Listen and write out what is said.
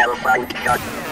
Malphite shot.